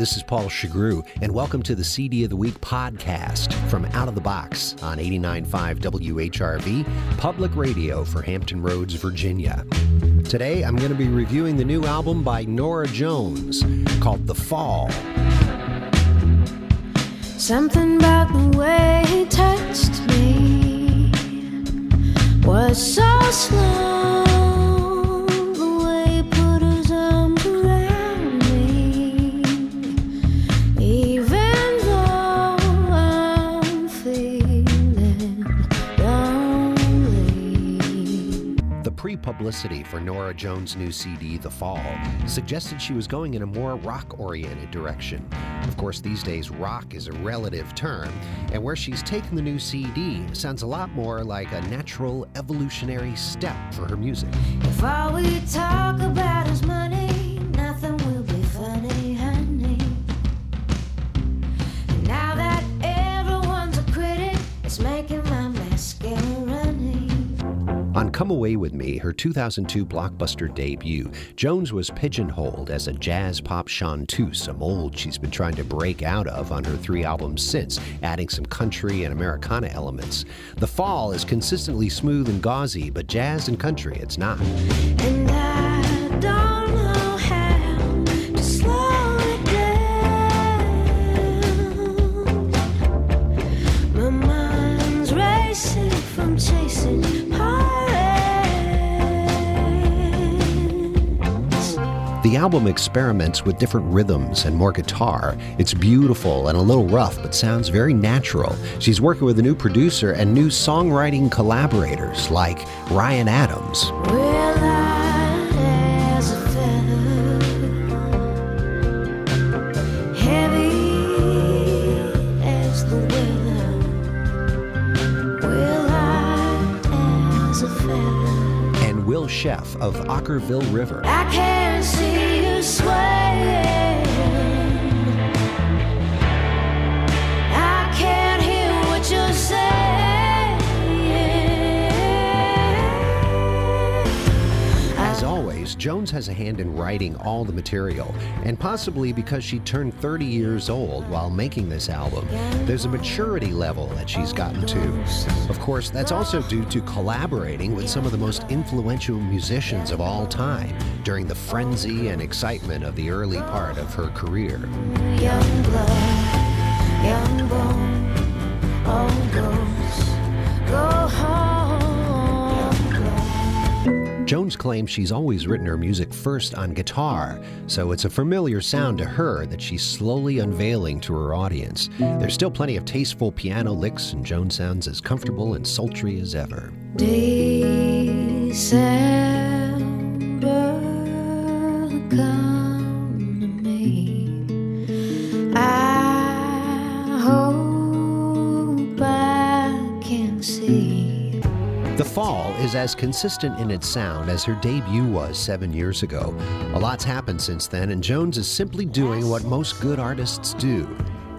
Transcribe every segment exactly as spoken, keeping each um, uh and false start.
this is Paul Shagrue, and welcome to the C D of the Week podcast from Out of the Box on eighty-nine point five W H R V, public radio for Hampton Roads, Virginia. Today, I'm going to be reviewing the new album by Norah Jones called The Fall. Something about the way he touched me was so slow. Publicity for Norah Jones' new C D, The Fall, suggested she was going in a more rock-oriented direction. Of course, these days, rock is a relative term, and where she's taken the new C D sounds a lot more like a natural evolutionary step for her music. If all we talk about is money, nothing will be funny, honey. And now that everyone's a critic, it's making my mascara. On Come Away With Me, her two thousand two blockbuster debut, Jones was pigeonholed as a jazz-pop chanteuse, a mold she's been trying to break out of on her three albums since, adding some country and Americana elements. The Fall is consistently smooth and gauzy, but jazz and country, it's not. And I don't know how to slow it down. My mind's racing from chasing high. The album experiments with different rhythms and more guitar. It's beautiful and a little rough, but sounds very natural. She's working with a new producer and new songwriting collaborators like Ryan Adams. And Will Sheff of Ockerville River. I can't see. I can't hear what you're saying. As always, Jones has a hand in writing all the material, and possibly because she turned thirty years old while making this album, there's a maturity level that she's gotten to. Of course, that's also due to collaborating with some of the most influential musicians of all time during the frenzy and excitement of the early part of her career. Young blood, young bone, old ghost, go home. Jones claims she's always written her music first on guitar, so it's a familiar sound to her that she's slowly unveiling to her audience. There's still plenty of tasteful piano licks, and Jones sounds as comfortable and sultry as ever. December. Come to me. I hope I can see. The Fall is as consistent in its sound as her debut was seven years ago. A lot's happened since then, and Jones is simply doing what most good artists do: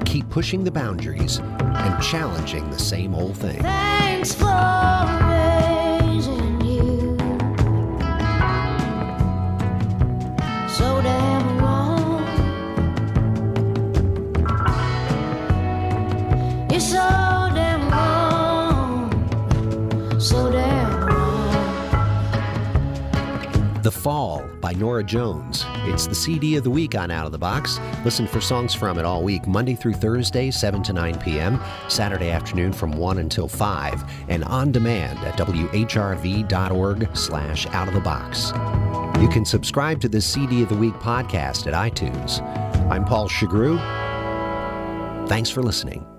keep pushing the boundaries and challenging the same old thing. Thanks for The Fall by Norah Jones. It's the C D of the week on Out of the Box. Listen for songs from it all week, Monday through Thursday, seven to nine p.m., Saturday afternoon from one until five, and on demand at whrv.org slash out of the box. You can subscribe to the C D of the Week podcast at iTunes. I'm Paul Shagrue. Thanks for listening.